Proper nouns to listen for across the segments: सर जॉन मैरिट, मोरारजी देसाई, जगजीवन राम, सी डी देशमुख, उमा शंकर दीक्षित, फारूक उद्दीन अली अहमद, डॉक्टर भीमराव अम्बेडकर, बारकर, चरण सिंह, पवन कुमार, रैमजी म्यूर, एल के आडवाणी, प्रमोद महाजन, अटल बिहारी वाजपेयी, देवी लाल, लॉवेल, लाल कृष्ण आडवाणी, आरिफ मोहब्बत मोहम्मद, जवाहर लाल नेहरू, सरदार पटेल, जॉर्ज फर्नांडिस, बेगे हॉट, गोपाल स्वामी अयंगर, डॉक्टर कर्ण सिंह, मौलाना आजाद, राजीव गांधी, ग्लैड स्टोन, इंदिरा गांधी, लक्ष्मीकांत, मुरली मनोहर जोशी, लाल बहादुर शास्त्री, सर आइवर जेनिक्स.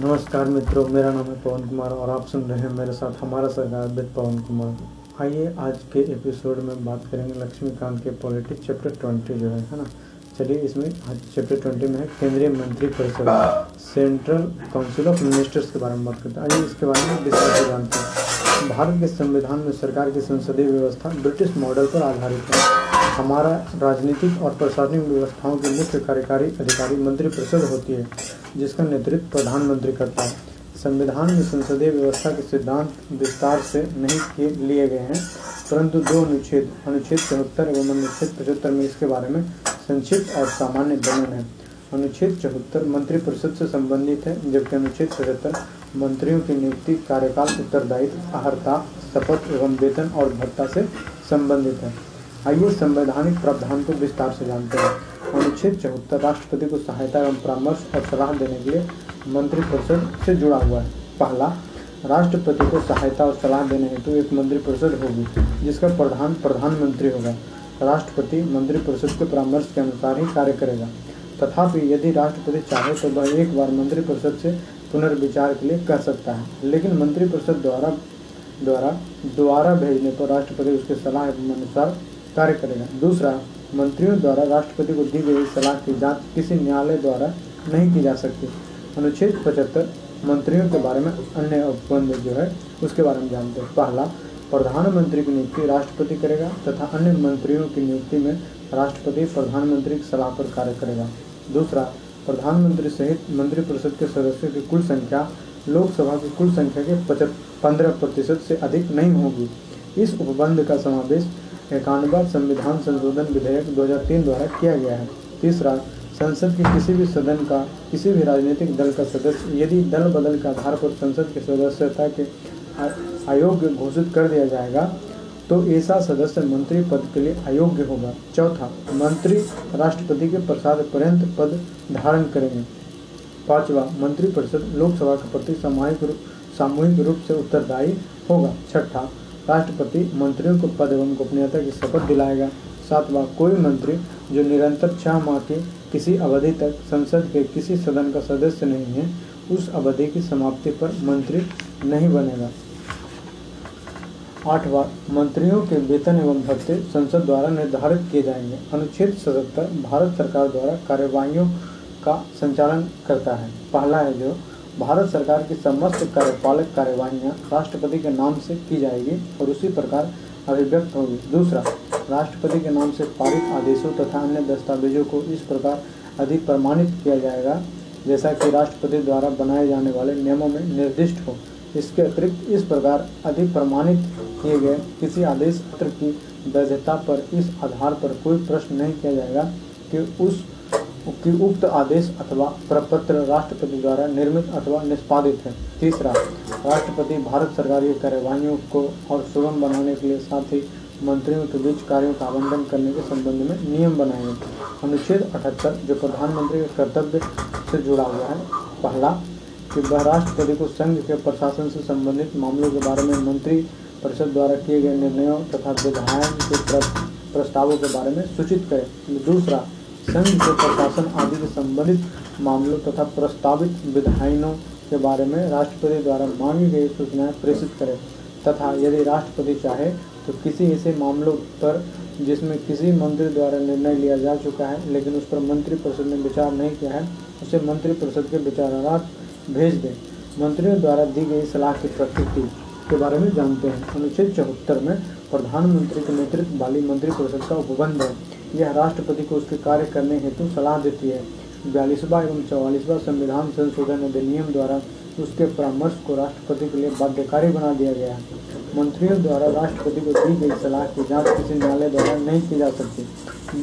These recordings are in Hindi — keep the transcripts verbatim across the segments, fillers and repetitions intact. नमस्कार मित्रों, मेरा नाम है पवन कुमार और आप सुन रहे हैं मेरे साथ हमारा सरकारविद पवन कुमार। आइए आज के एपिसोड में बात करेंगे लक्ष्मीकांत के पॉलिटिक्स चैप्टर ट्वेंटी जो है है ना। चलिए, इसमें चैप्टर ट्वेंटी में है केंद्रीय मंत्री परिषद सेंट्रल काउंसिल ऑफ मिनिस्टर्स के बारे में बात करते हैं। आइए इसके बारे में विस्तार से जानते हैं। भारत के संविधान में सरकार की संसदीय व्यवस्था ब्रिटिश मॉडल पर आधारित है। हमारा राजनीतिक और प्रशासनिक व्यवस्थाओं की मुख्य कार्यकारी अधिकारी मंत्रिपरिषद होती है, जिसका नेतृत्व प्रधानमंत्री करता है। संविधान में संसदीय व्यवस्था के सिद्धांत विस्तार से नहीं किए लिए गए हैं, परंतु दो अनुच्छेद अनुच्छेद चौहत्तर एवं अनुच्छेद पचहत्तर में इसके बारे में संक्षिप्त और सामान्य वर्णन है। अनुच्छेद चौहत्तर मंत्रिपरिषद से संबंधित है, जबकि अनुच्छेद पचहत्तर मंत्रियों की नियुक्ति, कार्यकाल, उत्तरदायित्व, अर्हता, शपथ एवं वेतन और भत्ता से संबंधित है। आइए संवैधानिक प्रावधान को विस्तार से जानते हैं। अनुच्छेद चौहत्तर राष्ट्रपति को सहायता एवं परामर्श और सलाह देने के लिए मंत्रिपरिषद से जुड़ा हुआ है। पहला, राष्ट्रपति को सहायता और सलाह देने हेतु तो एक मंत्रिपरिषद होगी, जिसका प्रधान प्रधानमंत्री होगा। राष्ट्रपति मंत्रिपरिषद के परामर्श के अनुसार ही कार्य करेगा। तथापि यदि राष्ट्रपति चाहे तो वह एक बार मंत्रिपरिषद से पुनर्विचार के लिए कह सकता है, लेकिन मंत्रिपरिषद द्वारा द्वारा द्वारा भेजने पर राष्ट्रपति उसके सलाह एवं अनुसार कार्य करेगा। दूसरा, मंत्रियों द्वारा राष्ट्रपति को दी गई सलाह की जांच किसी न्यायालय द्वारा नहीं की जा सकती। अनुच्छेद पचहत्तर मंत्रियों के बारे में अन्य उपबंध जो है उसके बारे में जानते हैं। पहला, प्रधानमंत्री की नियुक्ति राष्ट्रपति करेगा तथा अन्य मंत्रियों की नियुक्ति में राष्ट्रपति प्रधानमंत्री की सलाह पर कार्य करेगा। दूसरा, प्रधानमंत्री सहित मंत्रिपरिषद के सदस्यों की कुल संख्या लोकसभा की कुल संख्या के पंद्रह प्रतिशत से अधिक नहीं होगी। इस उपबंध का समावेश इक्यानवे संविधान संशोधन विधेयक दो हज़ार तीन द्वारा किया गया है। तीसरा, संसद के किसी भी सदन का किसी भी राजनीतिक दल का सदस्य यदि दल बदल के आधार पर संसद की सदस्यता के अयोग्य घोषित कर दिया जाएगा तो ऐसा सदस्य मंत्री पद के लिए अयोग्य होगा। चौथा, मंत्री राष्ट्रपति के प्रसाद पर्यंत पद धारण करेंगे। पाँचवा, मंत्रिपरिषद लोकसभा के प्रति सामूहिक रूप से उत्तरदायी होगा। छठा, राष्ट्रपति मंत्रियों को पद एवं गोपनीयता की शपथ दिलाएगा। सातवां, कोई मंत्री जो निरंतर छह माह के किसी अवधि तक संसद के किसी सदन का सदस्य नहीं है, उस अवधि की समाप्ति पर मंत्री नहीं बनेगा। आठवां, मंत्रियों के वेतन एवं भत्ते संसद द्वारा निर्धारित किए जाएंगे। अनुच्छेद सतहत्तर भारत सरकार द्वारा कार्यवाहियों का संचालन करता है। पहला है जो भारत सरकार की समस्त कार्यपालक कार्यवाहियाँ राष्ट्रपति के नाम से की जाएगी और उसी प्रकार अभिव्यक्त होगी। दूसरा, राष्ट्रपति के नाम से पारित आदेशों तथा अन्य दस्तावेजों को इस प्रकार अधिक प्रमाणित किया जाएगा जैसा कि राष्ट्रपति द्वारा बनाए जाने वाले नियमों में निर्दिष्ट हो। इसके अतिरिक्त इस प्रकार अधिक प्रमाणित किए गए किसी आदेश पत्र की वैधता पर इस आधार पर कोई प्रश्न नहीं किया जाएगा कि उस कि उक्त आदेश अथवा प्रपत्र राष्ट्रपति द्वारा निर्मित अथवा निष्पादित है। तीसरा, राष्ट्रपति भारत सरकार की कार्यवाहियों को और सुगम बनाने के लिए साथ ही मंत्रियों के बीच कार्यों का आवंटन करने के संबंध में नियम बनाएंगे। अनुच्छेद अठहत्तर जो प्रधानमंत्री के कर्तव्य से जुड़ा हुआ है। पहला, कि वह राष्ट्रपति को संघ के प्रशासन से संबंधित मामलों के बारे में मंत्री परिषद द्वारा किए गए निर्णयों तथा विधायन के प्रस्तावों के बारे में सूचित करे। दूसरा, संघ के प्रशासन आदि के संबंधित मामलों तथा प्रस्तावित विधायनों के बारे में राष्ट्रपति द्वारा मांगी गई सूचनाएं प्रेषित करें तथा यदि राष्ट्रपति चाहे तो किसी ऐसे मामलों पर जिसमें किसी मंत्री द्वारा निर्णय लिया जा चुका है लेकिन उस पर मंत्रिपरिषद ने विचार नहीं किया है, उसे मंत्रिपरिषद के विचारार्थ भेज दें। मंत्रियों द्वारा दी गई सलाह की प्रकृति के बारे में जानते हैं। अनुच्छेद चौहत्तर में प्रधानमंत्री के नेतृत्व वाली मंत्रिपरिषद का उपबंध है। यह राष्ट्रपति को उसके कार्य करने हेतु सलाह देती है। बयालीसवां एवं चौवालीसवां संविधान संशोधन अधिनियम द्वारा उसके परामर्श को राष्ट्रपति के लिए बाध्यकारी बना दिया गया है। मंत्रियों द्वारा राष्ट्रपति को दी गई सलाह की जांच किसी न्यायालय द्वारा नहीं की जा सकती।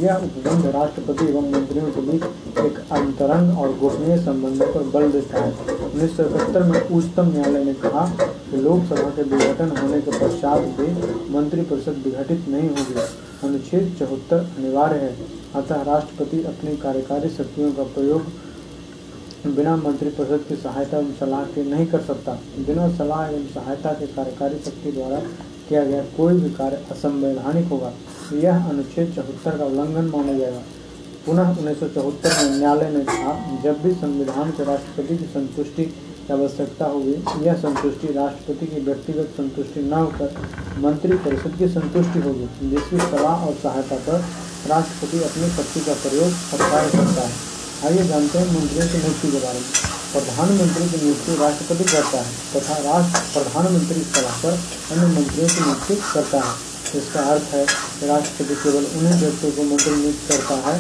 यह उपबंध राष्ट्रपति एवं मंत्रियों के बीच एक अंतरंग और गोपनीय संबंधों पर बल देता है। उन्नीस सौ इकहत्तर में उच्चतम न्यायालय ने कहा कि लोकसभा के विघटन होने के पश्चात भी मंत्रिपरिषद विघटित नहीं होगी। अनुच्छेद चौहत्तर अनिवार्य है, अतः राष्ट्रपति अपनी कार्यकारी शक्तियों का प्रयोग बिना मंत्रिपरिषद की सहायता एवं सलाह के नहीं कर सकता। बिना सलाह एवं सहायता के कार्यकारी शक्ति द्वारा किया गया कोई भी कार्य असंवैधानिक होगा। यह अनुच्छेद चौहत्तर का उल्लंघन माना जाएगा। पुनः उन्नीस सौ चौहत्तर में न्यायालय ने कहा, जब भी संविधान के राष्ट्रपति की संतुष्टि की आवश्यकता होगी। यह संतुष्टि राष्ट्रपति की व्यक्तिगत संतुष्टि न होकर मंत्रिपरिषद की संतुष्टि होगी, जिसकी सलाह और सहायता पर राष्ट्रपति अपनी शक्ति का प्रयोग सरकार करता है। आइए जानते हैं मंत्रियों की नियुक्ति के बारे में। प्रधानमंत्री की नियुक्ति राष्ट्रपति करता है तथा राष्ट्र प्रधानमंत्री सलाह पर अन्य मंत्रियों की नियुक्ति करता है। इसका अर्थ है राष्ट्रपति केवल उन्हीं व्यक्तियों को मंत्री नियुक्त करता है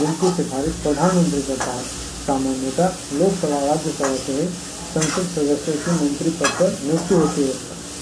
जिनकी सिफारिश प्रधानमंत्री करता है। सामान्यतः लोकसभा राज्यसभा के संसद सदस्यों की मंत्री पद पर नियुक्ति होती है।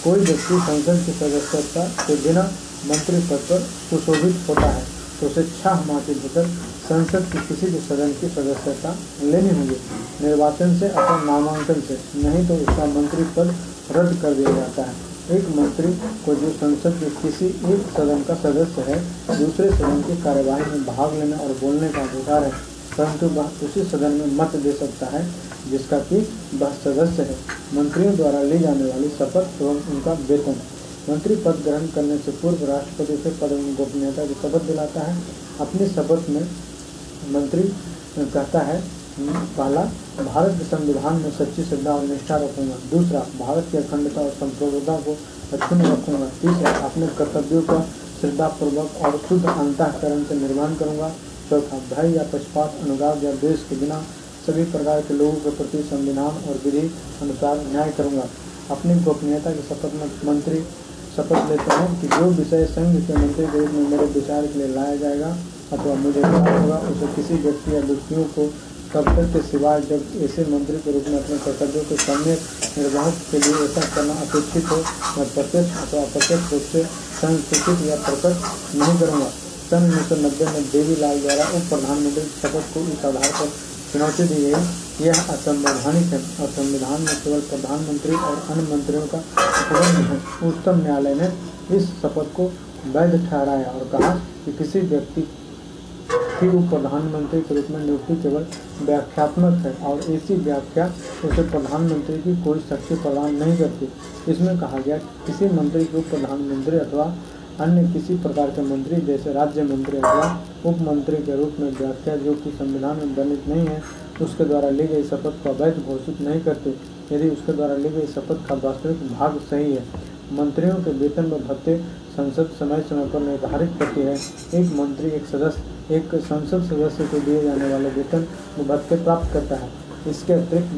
कोई व्यक्ति संसद की सदस्यता के बिना मंत्री पद पर सुशोभित होता है तो उसे छह माह के भीतर संसद के किसी भी सदन की सदस्यता लेनी होगी, निर्वाचन से अथवा नामांकन से, नहीं तो उसका मंत्री पद रद्द कर दिया जाता है। एक मंत्री को जो संसद के किसी एक सदन का सदस्य है, दूसरे सदन की कार्यवाही में भाग लेने और बोलने का अधिकार है, परंतु वह उसी सदन में मत दे सकता है जिसका कि वह सदस्य है। मंत्रियों द्वारा ली जाने वाली शपथ एवं उनका वेतन। मंत्री पद ग्रहण करने से पूर्व राष्ट्रपति से पद एवं गोपनीयता की शपथ दिलाता है। अपनी शपथ में मंत्री कहता है, पहला, भारत के संविधान में सच्ची श्रद्धा और निष्ठा रखूंगा। दूसरा, भारत की अखंडता और संप्रभुता को अक्षुण्ण रखूंगा। तीसरा, अपने कर्तव्यों का श्रद्धापूर्वक और शुद्ध अंतःकरण से निर्वहन करूंगा। चौथा, भय या पक्षपात, अनुराग या द्वेष के बिना सभी प्रकार के लोगों के प्रति संविधान और विधि अनुसार न्याय करूँगा। अपनी गोपनीयता की शपथ में मंत्री शपथ लेता हूँ कि जो विषय संघ के मंत्री के रूप में मेरे विचार के लिए लाया जाएगा अथवा मुझे प्राप्त होगा, उसे किसी व्यक्ति या व्यक्तियों को कर्तव्य के सिवाय जब ऐसे मंत्री के रूप में अपने कर्तव्यों के सम्यक निर्वाह के लिए ऐसा करना अपेक्षित हो, मैं प्रत्यक्ष अथवा अप्रत्यक्ष रूप से संघ सूचित या प्रकट नहीं करूँगा। सन उन्नीस सौ नब्बे में देवी लाल द्वारा उप प्रधानमंत्री की शपथ को इस आधार पर चुनौती दी गई, यह असंवैधानिक है और संविधान में केवल प्रधानमंत्री और अन्य मंत्रियों का प्रबंध है। उच्चतम न्यायालय ने इस शपथ को वैध ठहराया और कहा कि किसी व्यक्ति कि वो प्रधानमंत्री के रूप में नियुक्ति केवल व्याख्यात्मक है और ऐसी व्याख्या उसे प्रधानमंत्री की कोई शक्ति प्रदान नहीं करती। इसमें कहा गया कि किसी मंत्री को प्रधानमंत्री अथवा अन्य किसी प्रकार के मंत्री जैसे राज्य मंत्री अथवा उप मंत्री के रूप में व्याख्या जो कि संविधान में वर्णित नहीं है, उसके द्वारा ली गई शपथ को अवैध घोषित नहीं करते यदि उसके द्वारा ली गई शपथ का वास्तविक भाग सही है। मंत्रियों के वेतन व भत्ते संसद समय समय पर निर्धारित करती है। एक मंत्री एक सदस्य एक संसद सदस्य को दिए जाने वाले वेतन भत्ते प्राप्त करता है। इसके अतिरिक्त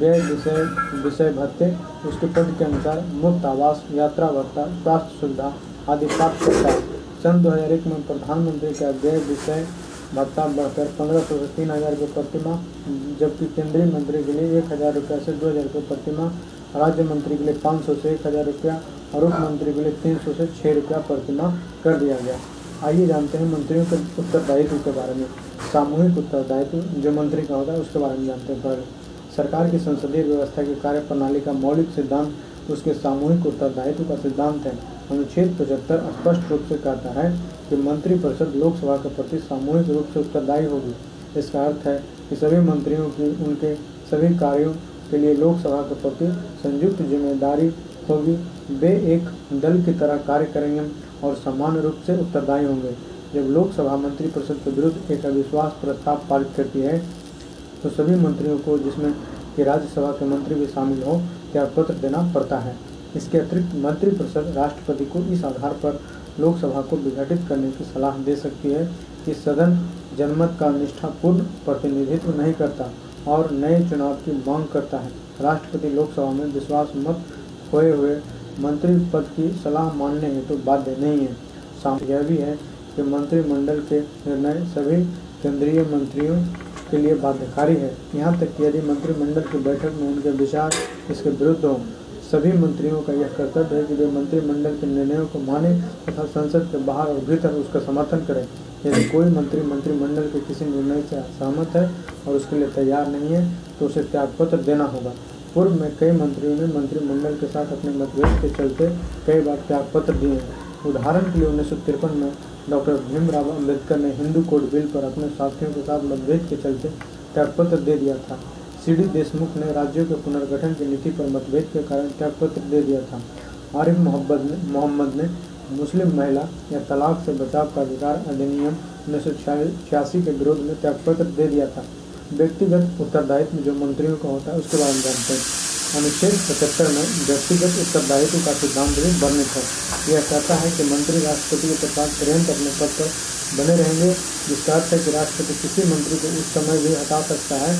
व्यय विषय विषय भत्ते उसके पद के अनुसार मुफ्त आवास, यात्रा भत्ता, स्वास्थ्य सुविधा आदि प्राप्त करता है। सन दो हज़ार एक में प्रधानमंत्री का व्यय विषय भत्ता बढ़कर पंद्रह सौ से तीन हज़ार रुपये प्रतिमा, जबकि केंद्रीय मंत्री के लिए एक हज़ार रुपये से दो हज़ार रुपये प्रतिमा, राज्य मंत्री के लिए पाँच सौ से एक हज़ार रुपया और उप मंत्री के लिए तीन सौ से छः रुपया प्रतिमा कर दिया गया। आइए जानते हैं मंत्रियों के उत्तरदायित्व के बारे में। सामूहिक उत्तरदायित्व जो मंत्री का होता है उसके बारे में जानते हैं। पहले, सरकार की संसदीय व्यवस्था की कार्यप्रणाली का मौलिक सिद्धांत उसके सामूहिक उत्तरदायित्व का सिद्धांत है। अनुच्छेद पचहत्तर स्पष्ट रूप से कहता है कि मंत्रिपरिषद लोकसभा के प्रति सामूहिक रूप से उत्तरदायी होगी। इसका अर्थ है कि सभी मंत्रियों की उनके सभी कार्यों के लिए लोकसभा के प्रति संयुक्त जिम्मेदारी होगी। वे एक दल की तरह कार्य करेंगे और समान रूप से उत्तरदायी होंगे। जब लोकसभा मंत्रिपरिषद के विरुद्ध एक अविश्वास प्रस्ताव पारित करती है तो सभी मंत्रियों को, जिसमें कि राज्यसभा के मंत्री भी शामिल हों, त्यागपत्र देना पड़ता है। इसके अतिरिक्त मंत्रिपरिषद राष्ट्रपति को इस आधार पर लोकसभा को विघटित करने की सलाह दे सकती है कि सदन जनमत का निष्ठापूर्ण प्रतिनिधित्व नहीं करता और नए चुनाव की मांग करता है। राष्ट्रपति लोकसभा में विश्वास मत खोए हुए मंत्री पद की सलाह मानने हेतु तो बाध्य नहीं है। साथ यह भी है कि मंत्रिमंडल के निर्णय सभी केंद्रीय मंत्रियों के लिए बाध्यकारी है, यहाँ तक कि यदि मंत्रिमंडल की बैठक में उनके विचार इसके विरुद्ध हों। सभी मंत्रियों का यह कर्तव्य है कि वे मंत्रिमंडल के निर्णयों को माने तथा संसद के बाहर और भीतर उसका समर्थन करें। यदि कोई मंत्री मंत्रिमंडल के किसी निर्णय से असहमत है और उसके लिए तैयार नहीं है तो उसे त्यागपत्र देना होगा। पूर्व में कई मंत्रियों ने मंत्रिमंडल के साथ अपने मतभेद के चलते कई बार त्यागपत्र दिए हैं। उदाहरण के लिए उन्नीस सौ तिरपन में डॉक्टर भीमराव अम्बेडकर ने हिंदू कोड बिल पर अपने साथियों के साथ मतभेद के चलते त्यागपत्र दे दिया था। सी डी देशमुख ने राज्यों के पुनर्गठन की नीति पर मतभेद के कारण त्यागपत्र दे दिया था। आरिफ मोहब्बत मोहम्मद ने मुस्लिम महिला या तलाक से बचाव का अधिकार अधिनियम उन्नीस सौ छियासी के विरोध में त्यागपत्र दे दिया था। व्यक्तिगत उत्तरदायित्व जो मंत्रियों का होता है उसके बारे में जानते हैं। अनुच्छेद पचहत्तर में व्यक्तिगत उत्तरदायित्व का सिद्धांत भी वर्णित है। यह कहता है कि मंत्री राष्ट्रपति के पश्चात अपने पद पर बने रहेंगे, जिसका अर्थ है कि राष्ट्रपति किसी मंत्री को उस समय भी हटा सकता है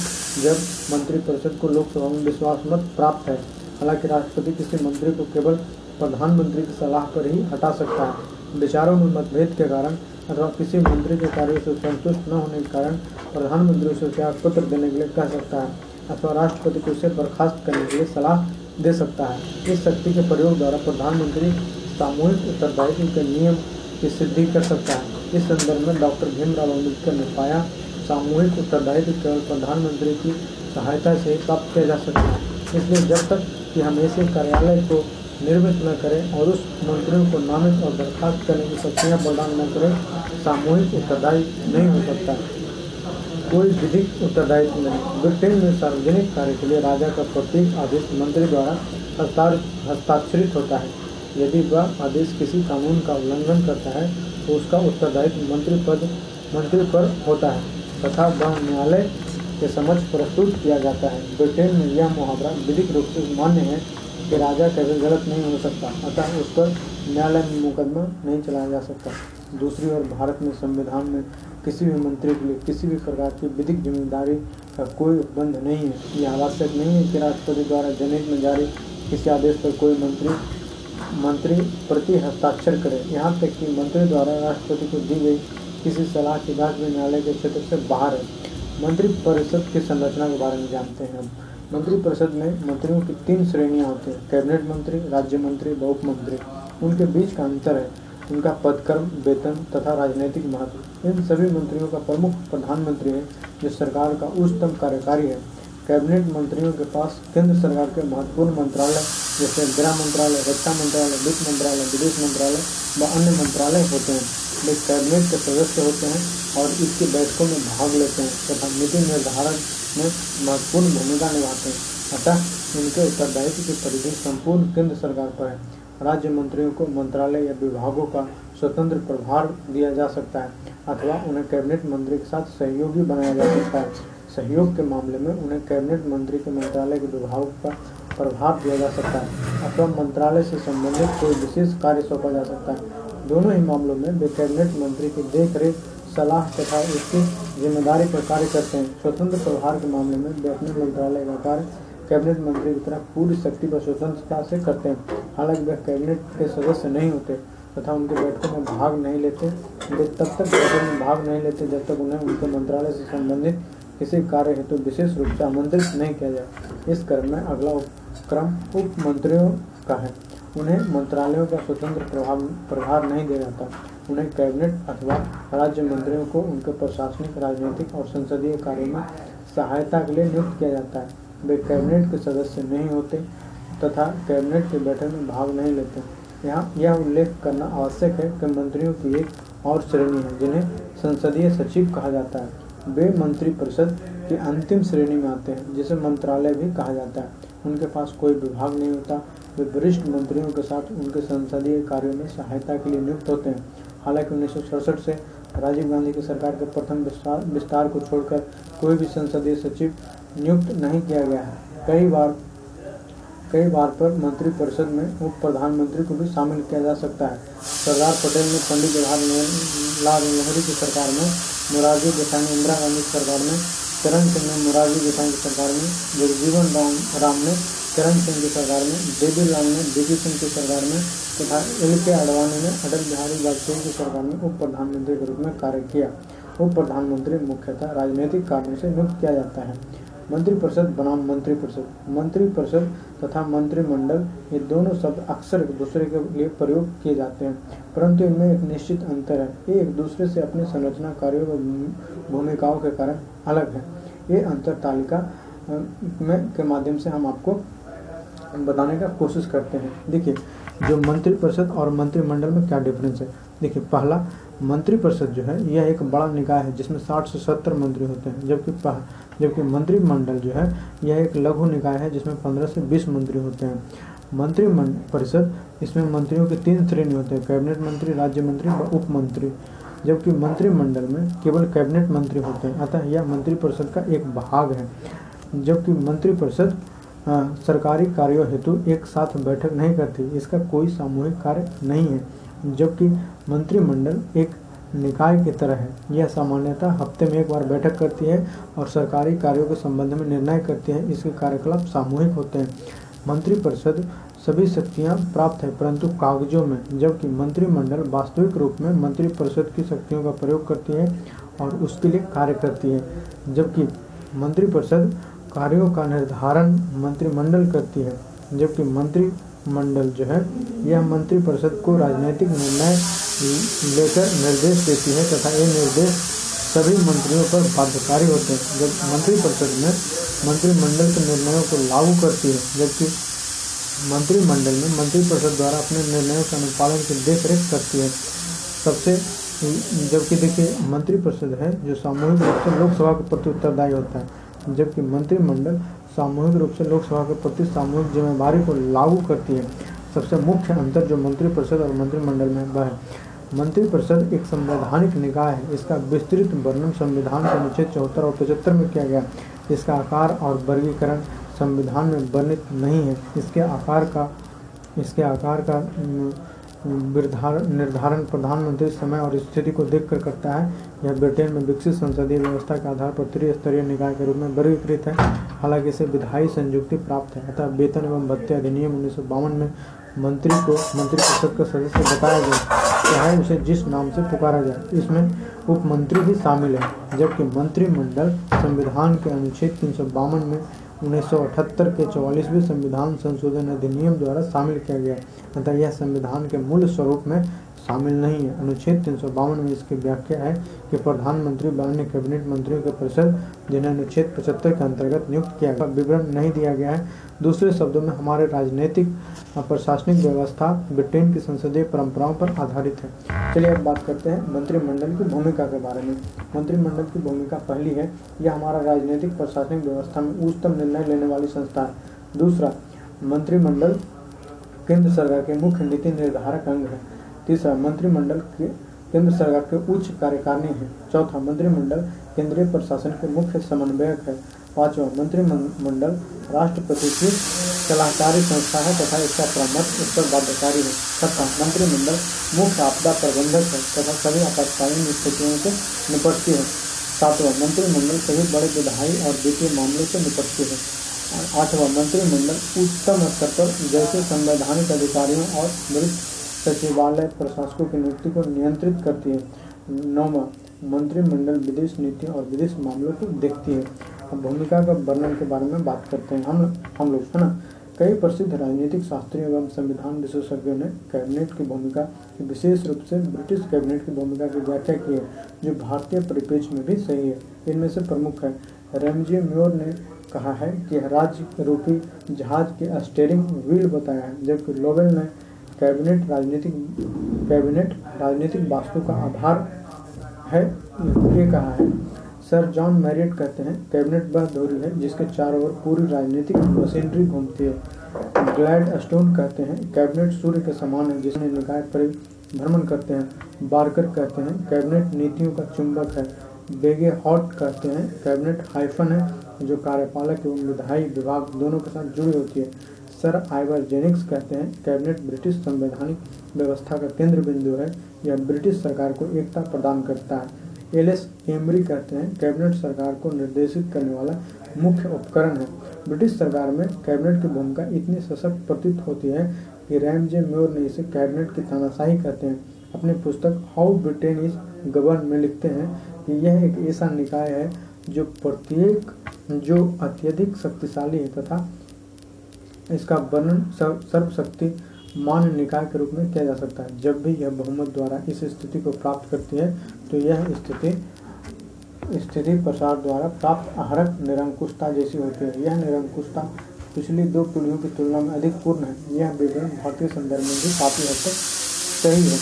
जब मंत्रिपरिषद को लोकसभा में विश्वास मत प्राप्त है। हालांकि राष्ट्रपति किसी मंत्री को केवल प्रधानमंत्री की सलाह पर ही हटा सकता है। विचारों में मतभेद के कारण अथवा किसी मंत्री के कार्यों से संतुष्ट न होने के कारण प्रधानमंत्री उसे त्याग पत्र देने के लिए कह सकता है अथवा राष्ट्रपति को उसे बर्खास्त करने के लिए सलाह दे सकता है। इस शक्ति के प्रयोग द्वारा प्रधानमंत्री सामूहिक उत्तरदायित्व के नियम की सिद्धि कर सकता है। इस संदर्भ में डॉक्टर भीमराव अम्बेडकर ने पाया, सामूहिक उत्तरदायित्व केवल प्रधानमंत्री की सहायता से प्राप्त किया जा सकता है। इसलिए जब तक कि हम ऐसे कार्यालय को निर्मित न करें और उस मंत्रियों को नामित और बर्खास्त करने की शक्तियाँ प्रदान न करें, सामूहिक उत्तरदायित्व नहीं हो सकता। कोई विधिक उत्तरदायित्व नहीं। ब्रिटेन में सार्वजनिक कार्य के लिए राजा का प्रत्येक आदेश मंत्री द्वारा हस्ताक्षरित होता है। यदि वह आदेश किसी कानून का उल्लंघन करता है तो उसका उत्तरदायित्व मंत्री पद मंत्री पर होता है तथा वह न्यायालय के समक्ष प्रस्तुत किया जाता है। ब्रिटेन में यह मुहावरा विधिक रूप से मान्य है कि राजा कभी गलत नहीं हो सकता, अतः उस पर न्यायालय में मुकदमा नहीं चलाया जा सकता। दूसरी ओर भारत में संविधान में किसी भी मंत्री के लिए किसी भी प्रकार की विधिक जिम्मेदारी का कोई उपबंध नहीं है। यह आवश्यक नहीं है कि राष्ट्रपति द्वारा जनहित में जारी किसी आदेश पर कोई मंत्री मंत्री प्रति हस्ताक्षर करे। यहाँ तक कि मंत्री द्वारा राष्ट्रपति को दी गई किसी सलाह की बात भी न्यायालय के क्षेत्र से बाहर है। मंत्रिपरिषद की संरचना के बारे में जानते हैं। मंत्रिपरिषद में मंत्रियों की तीन श्रेणियाँ होती हैं: कैबिनेट मंत्री, राज्य मंत्री व उप मंत्री। उनके बीच का अंतर है उनका पदकर्म, वेतन तथा राजनीतिक महत्व। इन सभी मंत्रियों का प्रमुख प्रधानमंत्री है जो सरकार का उच्चतम कार्यकारी है। कैबिनेट मंत्रियों के पास केंद्र सरकार के महत्वपूर्ण मंत्रालय जैसे गृह मंत्रालय, रक्षा मंत्रालय, वित्त मंत्रालय, विदेश मंत्रालय व अन्य मंत्रालय होते हैं। वे कैबिनेट के सदस्य होते हैं और इसकी बैठकों में भाग लेते हैं तथा नीति निर्धारण में महत्वपूर्ण भूमिका निभाते हैं। अतः इनके उत्तरदायित्व की परिधि संपूर्ण केंद्र सरकार पर है। राज्य मंत्रियों को मंत्रालय या विभागों का स्वतंत्र प्रभार दिया जा सकता है अथवा उन्हें कैबिनेट मंत्री के साथ सहयोगी बनाया जा सकता है। सहयोग के मामले में उन्हें कैबिनेट मंत्री के मंत्रालय के विभागों का प्रभार दिया जा सकता है अथवा मंत्रालय से संबंधित कोई विशेष कार्य सौंपा जा सकता है। दोनों ही मामलों में वे कैबिनेट मंत्री की देखरेख, सलाह तथा उसकी जिम्मेदारी पर कार्य करते हैं। स्वतंत्र प्रभार के मामले में वे अपने मंत्रालय का कार्य कैबिनेट मंत्री की तरह पूरी शक्ति व स्वतंत्रता से करते हैं। हालांकि वह कैबिनेट के सदस्य नहीं होते तथा उनकी बैठकों में भाग नहीं लेते। वे तब तक बैठकों में भाग नहीं लेते जब तक उन्हें उनके मंत्रालय से संबंधित किसी कार्य हेतु तो विशेष रूप से आमंत्रित नहीं किया जाए। इस क्रम में अगला क्रम उप मंत्रियों का है। उन्हें मंत्रालयों का स्वतंत्र प्रभाव प्रभार नहीं दिया जाता। उन्हें कैबिनेट अथवा राज्य मंत्रियों को उनके प्रशासनिक, राजनीतिक और संसदीय कार्यों में सहायता के लिए नियुक्त किया जाता है। वे कैबिनेट के सदस्य नहीं होते तथा कैबिनेट की बैठक में भाग नहीं लेते। यहाँ यह उल्लेख करना आवश्यक है कि मंत्रियों की एक और श्रेणी है जिन्हें संसदीय सचिव कहा जाता है। वे मंत्रिपरिषद की अंतिम श्रेणी में आते हैं जिसे मंत्रालय भी कहा जाता है। उनके पास कोई विभाग नहीं होता। वे वरिष्ठ मंत्रियों के साथ उनके संसदीय कार्यों में सहायता के लिए नियुक्त होते हैं। हालांकि उन्नीस सौ सड़सठ से राजीव गांधी की सरकार के प्रथम विस्तार विस्तार को छोड़कर कोई भी संसदीय सचिव नियुक्त नहीं किया गया है। कई बार कई बार पर मंत्रिपरिषद में उप प्रधानमंत्री को भी शामिल किया जा सकता है। सरदार पटेल ने पंडित जवाहर लाल नेहरू की सरकार में, मोरारजी देसाई ने इंदिरा गांधी की सरकार में, चरण सिंह ने मोरारजी देसाई की सरकार में, जगजीवन राम राम ने चरण सिंह की सरकार में, देवी लाल ने बेगे हॉट की सरकार में तथा एल के आडवाणी ने अटल बिहारी वाजपेयी की सरकार में उप प्रधानमंत्री के रूप में कार्य किया। उप प्रधानमंत्री मुख्यतः राजनीतिक कार्यों से नियुक्त किया जाता है। मंत्रिपरिषद बनाम मंत्रिपरिषद मंत्रिपरिषद तथा मंत्रिमंडल ये दोनों शब्द अक्सर एक दूसरे के लिए प्रयोग किए जाते हैं, परंतु इनमें एक निश्चित अंतर है। ये एक दूसरे से अपने संरचना, कार्यों और भूमिकाओं के कारण अलग है। ये अंतर तालिका में के माध्यम से हम आपको बताने का कोशिश करते हैं। देखिए जो मंत्रिपरिषद और मंत्रिमंडल में क्या डिफरेंस है। देखिए पहला, मंत्रिपरिषद जो है यह एक बड़ा निकाय है जिसमें साठ से सत्तर मंत्री होते हैं, जबकि जबकि मंत्रिमंडल जो है यह एक लघु निकाय है जिसमें पंद्रह से बीस मंत्री होते हैं। मंत्रिमंडल परिषद, इसमें मंत्रियों के तीन श्रेणी होते हैं: कैबिनेट मंत्री, राज्य मंत्री व उप मंत्री। जबकि मंत्रिमंडल में केवल कैबिनेट मंत्री होते हैं, अतः यह मंत्रिपरिषद का एक भाग है। जबकि मंत्रिपरिषद सरकारी कार्यों हेतु एक साथ बैठक नहीं करती, इसका कोई सामूहिक कार्य नहीं है। जबकि मंत्रिमंडल एक निकाय की तरह है, यह सामान्यतः हफ्ते में एक बार बैठक करती है और सरकारी कार्यों के संबंध में निर्णय करती है। इसके कार्यकलाप सामूहिक होते हैं। मंत्रिपरिषद सभी शक्तियां प्राप्त है परंतु कागजों में, जबकि मंत्रिमंडल वास्तविक रूप में मंत्रिपरिषद की शक्तियों का प्रयोग करती है और उसके लिए कार्य करती है। जबकि मंत्रिपरिषद कार्यों का निर्धारण मंत्रिमंडल करती है, जबकि मंत्रिमंडल जो है यह मंत्रिपरिषद को राजनीतिक निर्णय लेकर निर्देश देती है तथा ये निर्देश सभी मंत्रियों पर बाध्यकारी होते हैं। जब मंत्रिपरिषद में मंत्रिमंडल के निर्णयों को लागू करती है, जबकि मंत्रिमंडल में मंत्रिपरिषद द्वारा अपने निर्णयों का अनुपालन की देखरेख करती है। सबसे जबकि देखिए मंत्रिपरिषद है जो सामूहिक रूप से लोकसभा के प्रति उत्तरदायी होता है, जबकि मंत्रिमंडल सामूहिक रूप से लोकसभा के प्रति सामूहिक जिम्मेदारी को लागू करती है। सबसे मुख्य अंतर जो मंत्रिपरिषद और मंत्रिमंडल में वह है, मंत्रिपरिषद एक संवैधानिक निकाय है। इसका विस्तृत वर्णन संविधान के अनुच्छेद चौहत्तर और पचहत्तर में किया गया। इसका आकार और वर्गीकरण संविधान में वर्णित नहीं है। इसके आकार का इसके आकार का निर्धारण प्रधानमंत्री समय और स्थिति को देखकर करता है। यह ब्रिटेन में विकसित संसदीय व्यवस्था के आधार पर त्रिस्तरीय निकाय के रूप में वर्गीकृत है। हालांकि इसे विधायी संयुक्ति प्राप्त है। अतः वेतन एवं भत्ते अधिनियम उन्नीस सौ बावन में मंत्री को मंत्रिपरिषद का सदस्य बताया गया, चाहे उसे जिस नाम से पुकारा जाए। इसमें उपमंत्री भी शामिल है। जबकि मंत्रिमंडल संविधान के अनुच्छेद तीन सौ बावन में उन्नीस सौ अठहत्तर के चौवालीसवें संविधान संशोधन अधिनियम द्वारा शामिल किया गया, अतः यह संविधान के मूल स्वरूप में शामिल नहीं है। अनुच्छेद तीन सौ बावन में इसकी व्याख्या है कि प्रधानमंत्री व अन्य कैबिनेट मंत्रियों के परिषद जिन्हें अनुच्छेद पचहत्तर के अंतर्गत नियुक्त किया गया, विवरण नहीं दिया गया है। दूसरे शब्दों में हमारे राजनीतिक प्रशासनिक व्यवस्था ब्रिटेन की संसदीय परंपराओं पर आधारित है। चलिए अब बात करते हैं मंत्रिमंडल की भूमिका के बारे में। मंत्रिमंडल की भूमिका पहली है, यह हमारा राजनीतिक प्रशासनिक व्यवस्था में उच्चतम निर्णय लेने वाली संस्था है। दूसरा, मंत्रिमंडल केंद्र सरकार के मुख्य नीति निर्धारक अंग है। तीसरा, मंत्रिमंडल के केंद्र सरकार के उच्च कार्यकारिणी है। चौथा, मंत्रिमंडल केंद्रीय प्रशासन के मुख्य समन्वयक है। पांचवा, मंत्रिमंडल राष्ट्रपति की सलाहकारी संस्था है तथा इसका परामर्श इस पर बाध्यकारी है। छठा, मंत्रिमंडल मुख्य आपदा प्रबंधक है तथा सभी आपातकालीन स्थितियों से निपटती है। सातवां, मंत्रिमंडल सभी बड़े विधायी और वित्तीय मामलों से निपटती है। आठवां, मंत्रिमंडल उच्चतम स्तर पर जैसे संवैधानिक अधिकारियों और वरिष्ठ सचिवालय प्रशासकों की नियुक्ति को नियंत्रित करती है। नौवां, मंत्रिमंडल विदेश नीति और विदेश मामलों को देखती है। अब भूमिका का वर्णन के बारे में बात करते हैं हम हम लोग, है ना। कई प्रसिद्ध राजनीतिक शास्त्रियों एवं संविधान विशेषज्ञों ने कैबिनेट की भूमिका, विशेष रूप से ब्रिटिश कैबिनेट की भूमिका की व्याख्या की है, जो भारतीय परिप्रेक्ष्य में भी सही है। इनमें से प्रमुख है, रैमजी म्यूर ने कहा है कि राज्य रूपी जहाज के स्टीयरिंग व्हील बताया है। जबकि लॉवेल ने कैबिनेट राजनीतिक कैबिनेट राजनीतिक वास्तु का आधार है ये कहा है। सर जॉन मैरिट कहते हैं, कैबिनेट वह धुरी है जिसके चारों ओर पूरी राजनीतिक मशीनरी घूमती है। ग्लैड स्टोन कहते हैं, कैबिनेट सूर्य के समान है जिसमें निकाय परिभ्रमण करते हैं। बारकर कहते हैं, कैबिनेट नीतियों का चुंबक है। बेगे हॉट कहते हैं, कैबिनेट हाइफन है जो कार्यपालक एवं विधायी विभाग दोनों के साथ जुड़ी होती है। सर आइवर जेनिक्स कहते हैं, कैबिनेट ब्रिटिश संवैधानिक व्यवस्था का केंद्र बिंदु है, यह ब्रिटिश सरकार को एकता प्रदान करता है। एल कहते हैं, कैबिनेट सरकार को निर्देशित करने वाला मुख्य उपकरण है। ब्रिटिश सरकार में कैबिनेट की भूमिका इतनी सशक्त प्रतीत होती है कि रैम जे म्योर ने इसे कैबिनेट की तानाशाही कहते हैं। अपनी पुस्तक हाउ ब्रिटेन इज गवर्न में लिखते हैं कि यह एक ऐसा निकाय है जो प्रत्येक जो अत्यधिक शक्तिशाली है तथा इसका वर्णन सर्वशक्ति मान निकाय के रूप में किया जा सकता है। जब भी यह बहुमत द्वारा इस स्थिति को प्राप्त करती है तो यह स्थिति स्थिति प्रसार द्वारा प्राप्त अहरक निरंकुशता जैसी होती है। यह निरंकुशता पिछली दो पीढ़ियों की तुलना में अधिक पूर्ण है। यह विवरण भारतीय संदर्भ में भी काफ़ी हद तक सही है।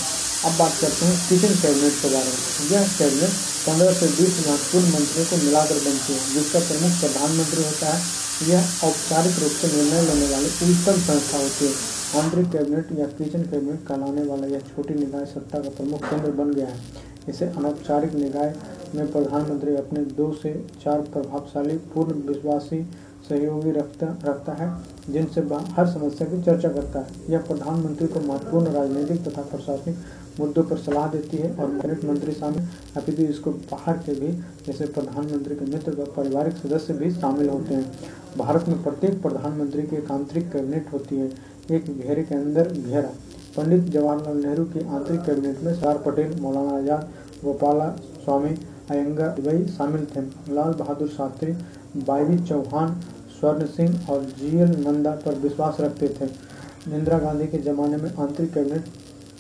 अब बात करते हैं किचन कैबिनेट के बारे में। यह कैबिनेट पंद्रह से बीस महत्वपूर्ण मंत्रियों को मिलाकर बनती है, जिसका प्रमुख प्रधानमंत्री होता है। यह औपचारिक रूप से निर्णय लेने वाली उच्चतम संस्था होती है। आंतरिक कैबिनेट या किचन कैबिनेट कहलाने वाला यह छोटी निकाय सत्ता का प्रमुख केंद्र बन गया है। इसे अनौपचारिक निकाय में प्रधानमंत्री अपने दो से चार प्रभावशाली पूर्ण विश्वासी सहयोगी रखता रखता है जिनसे हर समस्या की चर्चा करता है। यह प्रधानमंत्री को महत्वपूर्ण राजनीतिक तथा प्रशासनिक मुद्दों पर सलाह देती है और कैबिनेट मंत्री शामिल अपितु इसको बाहर के भी जैसे प्रधानमंत्री के मित्र व पारिवारिक सदस्य भी शामिल होते हैं। भारत में प्रत्येक प्रधानमंत्री की एक आंतरिक कैबिनेट होती है, एक घेरे के अंदर घेरा। पंडित जवाहर लाल नेहरू की आंतरिक कैबिनेट में सरदार पटेल, मौलाना आजाद, गोपाल स्वामी अयंगर वही शामिल थे। लाल बहादुर शास्त्री, बाई बी चौहान, स्वर्ण सिंह और जी एल नंदा पर विश्वास रखते थे। इंदिरा गांधी के ज़माने में आंतरिक कैबिनेट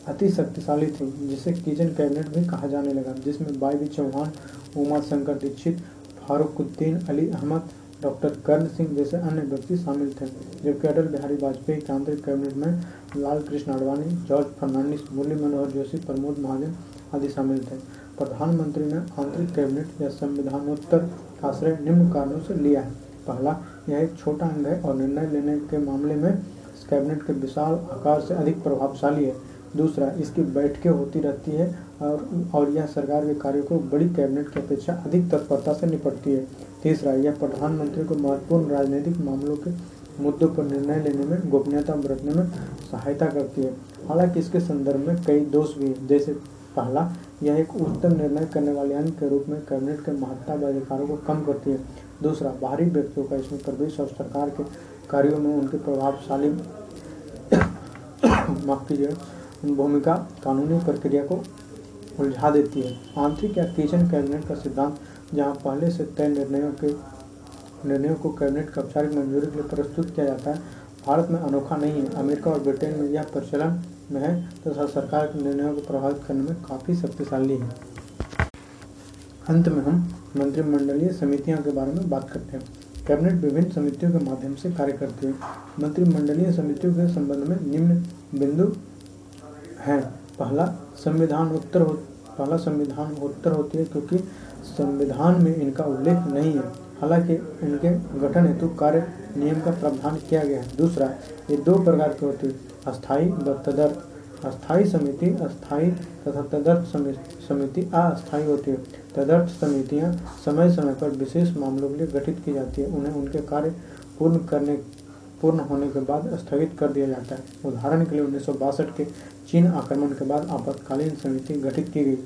अति शक्तिशाली थी जिसे किचन कैबिनेट भी कहा जाने लगा, जिसमें Y B Chauhan, उमा शंकर दीक्षित, फारूक उद्दीन अली अहमद, डॉक्टर कर्ण सिंह जैसे अन्य व्यक्ति शामिल थे। जबकि अटल बिहारी वाजपेयी के आंतरिक कैबिनेट में लाल कृष्ण आडवाणी, जॉर्ज फर्नांडिस, मुरली मनोहर जोशी, प्रमोद महाजन आदि शामिल थे। प्रधानमंत्री ने आंतरिक कैबिनेट या संविधानोत्तर आश्रय निम्न कारणों से लिया है। पहला, यह एक छोटा अंग है और निर्णय लेने के मामले में इस कैबिनेट के विशाल आकार से अधिक प्रभावशाली है। दूसरा, इसकी बैठकें होती रहती है और, और यह सरकार के कार्यों को बड़ी कैबिनेट की अपेक्षा अधिक तत्परता से निपटती है। तीसरा, यह प्रधानमंत्री को महत्वपूर्ण राजनीतिक मामलों के मुद्दों पर निर्णय लेने में गोपनीयता बरतने में सहायता करती है। हालांकि इसके संदर्भ में कई दोष भी हैं, जैसे पहला, यह एक उच्चतम निर्णय करने वाले अंग के रूप में कैबिनेट के महत्ता व अधिकारों को कम करती है। दूसरा, बाहरी व्यक्तियों का इसमें प्रवेश और सरकार के कार्यों में उनके प्रभावशाली माफ कीजिए भूमिका कानूनी प्रक्रिया को उलझा देती है। आंतरिक या किचन कैबिनेट का सिद्धांत जहां पहले से तय निर्णयों के निर्णयों को कैबिनेट की औपचारिक मंजूरी के लिए प्रस्तुत किया जाता है, भारत में अनोखा नहीं है। अमेरिका और ब्रिटेन में यह प्रचलन में है तथा सरकार के निर्णयों को प्रभावित करने में काफ़ी शक्तिशाली है। अंत में हम मंत्रिमंडलीय समितियों के बारे में बात करते हैं। कैबिनेट विभिन्न समितियों के माध्यम से कार्य करती है। मंत्रिमंडलीय समितियों के संबंध में निम्न बिंदु हैं। पहला, संविधानोत्तर हो, पहला संविधानोत्तर होती है क्योंकि संविधान में इनका उल्लेख नहीं है, हालांकि इनके गठन हेतु कार्य नियम का प्रावधान किया गया है। दूसरा, ये दो प्रकार की होती है, अस्थायी व तदर्थ। अस्थायी समिति अस्थायी तथा तदर्थ समिति अस्थायी होती है। तदर्थ समितियां समय समय पर विशेष मामलों के लिए गठित की जाती है, उन्हें उनके कार्य पूर्ण करने पूर्ण होने के बाद स्थगित कर दिया जाता है। उदाहरण के लिए उन्नीस सौ बासठ के चीन आक्रमण के बाद आपातकालीन समिति गठित की गई।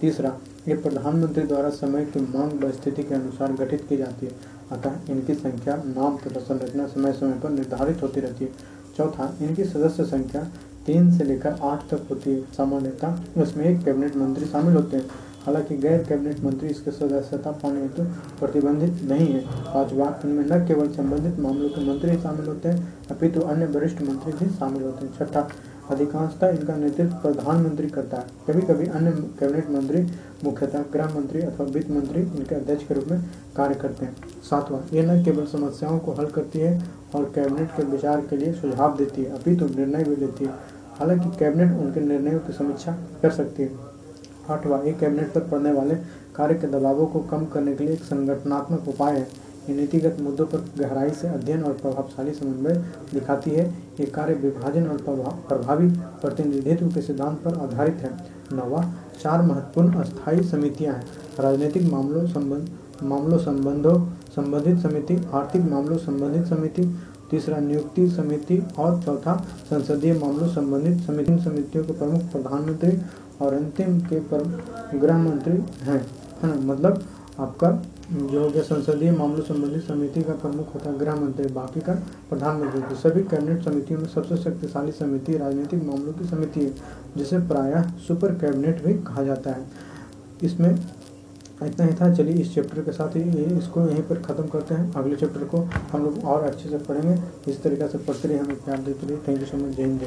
तीसरा, ये प्रधानमंत्री द्वारा समय की मांग व स्थिति के अनुसार गठित की जाती है, अतः इनकी संख्या, नाम तथा संरचना समय समय पर निर्धारित होती रहती है। चौथा, इनकी सदस्य संख्या तीन से लेकर आठ तक होती है। सामान्यतः इसमें एक कैबिनेट मंत्री शामिल होते हैं, हालांकि गैर कैबिनेट मंत्री इसके सदस्यता पाने हेतु प्रतिबंधित नहीं है। पांचवा, इनमें न केवल संबंधित मामलों के मंत्री शामिल होते हैं अपितु अन्य वरिष्ठ मंत्री भी शामिल होते हैं। छठा, अधिकांशतः इनका नेतृत्व प्रधानमंत्री करता है। कभी कभी अन्य कैबिनेट मंत्री, मुख्यतः गृह मंत्री अथवा वित्त मंत्री, इनके अध्यक्ष के रूप में कार्य करते हैं। सातवां, ये न केवल समस्याओं को हल करती है और कैबिनेट के विचार के लिए सुझाव देती है अपितु निर्णय भी लेती है, हालांकि कैबिनेट उनके निर्णयों की समीक्षा कर सकती है। आठवां, ये कैबिनेट पर पड़ने वाले कार्य के दबावों को कम करने के लिए एक संगठनात्मक उपाय है। नीतिगत मुद्दों पर गहराई से अध्ययन और प्रभावशाली समन्वय दिखाती है। ये कार्य विभाजन और प्रभावी प्रतिनिधित्व के सिद्धांत पर आधारित है। नवा, चार महत्वपूर्ण अस्थायी समितियां हैं। राजनीतिक मामलों संबंध मामलों संबंधों संबंधित समिति, आर्थिक मामलों संबंधित समिति, तीसरा नियुक्ति समिति और चौथा संसदीय मामलों संबंधित समिति। इन समितियों के प्रमुख प्रधानमंत्री और अंतिम के गृह मंत्री हैं। मतलब आपका जो हो गया संसदीय मामलों संबंधी समिति का प्रमुख होता है गृह मंत्री, बाकी का प्रधानमंत्री। सभी कैबिनेट समितियों में सबसे शक्तिशाली समिति राजनीतिक मामलों की समिति है, जिसे प्रायः सुपर कैबिनेट भी कहा जाता है। इसमें इतना ही था। चलिए, इस चैप्टर के साथ ही इसको यहीं पर ख़त्म करते हैं। अगले चैप्टर को हम लोग और अच्छे से पढ़ेंगे। इस तरीके से पढ़ते रहिए, हमें प्यार देते रहिए। Thank you so much. जय हिंद।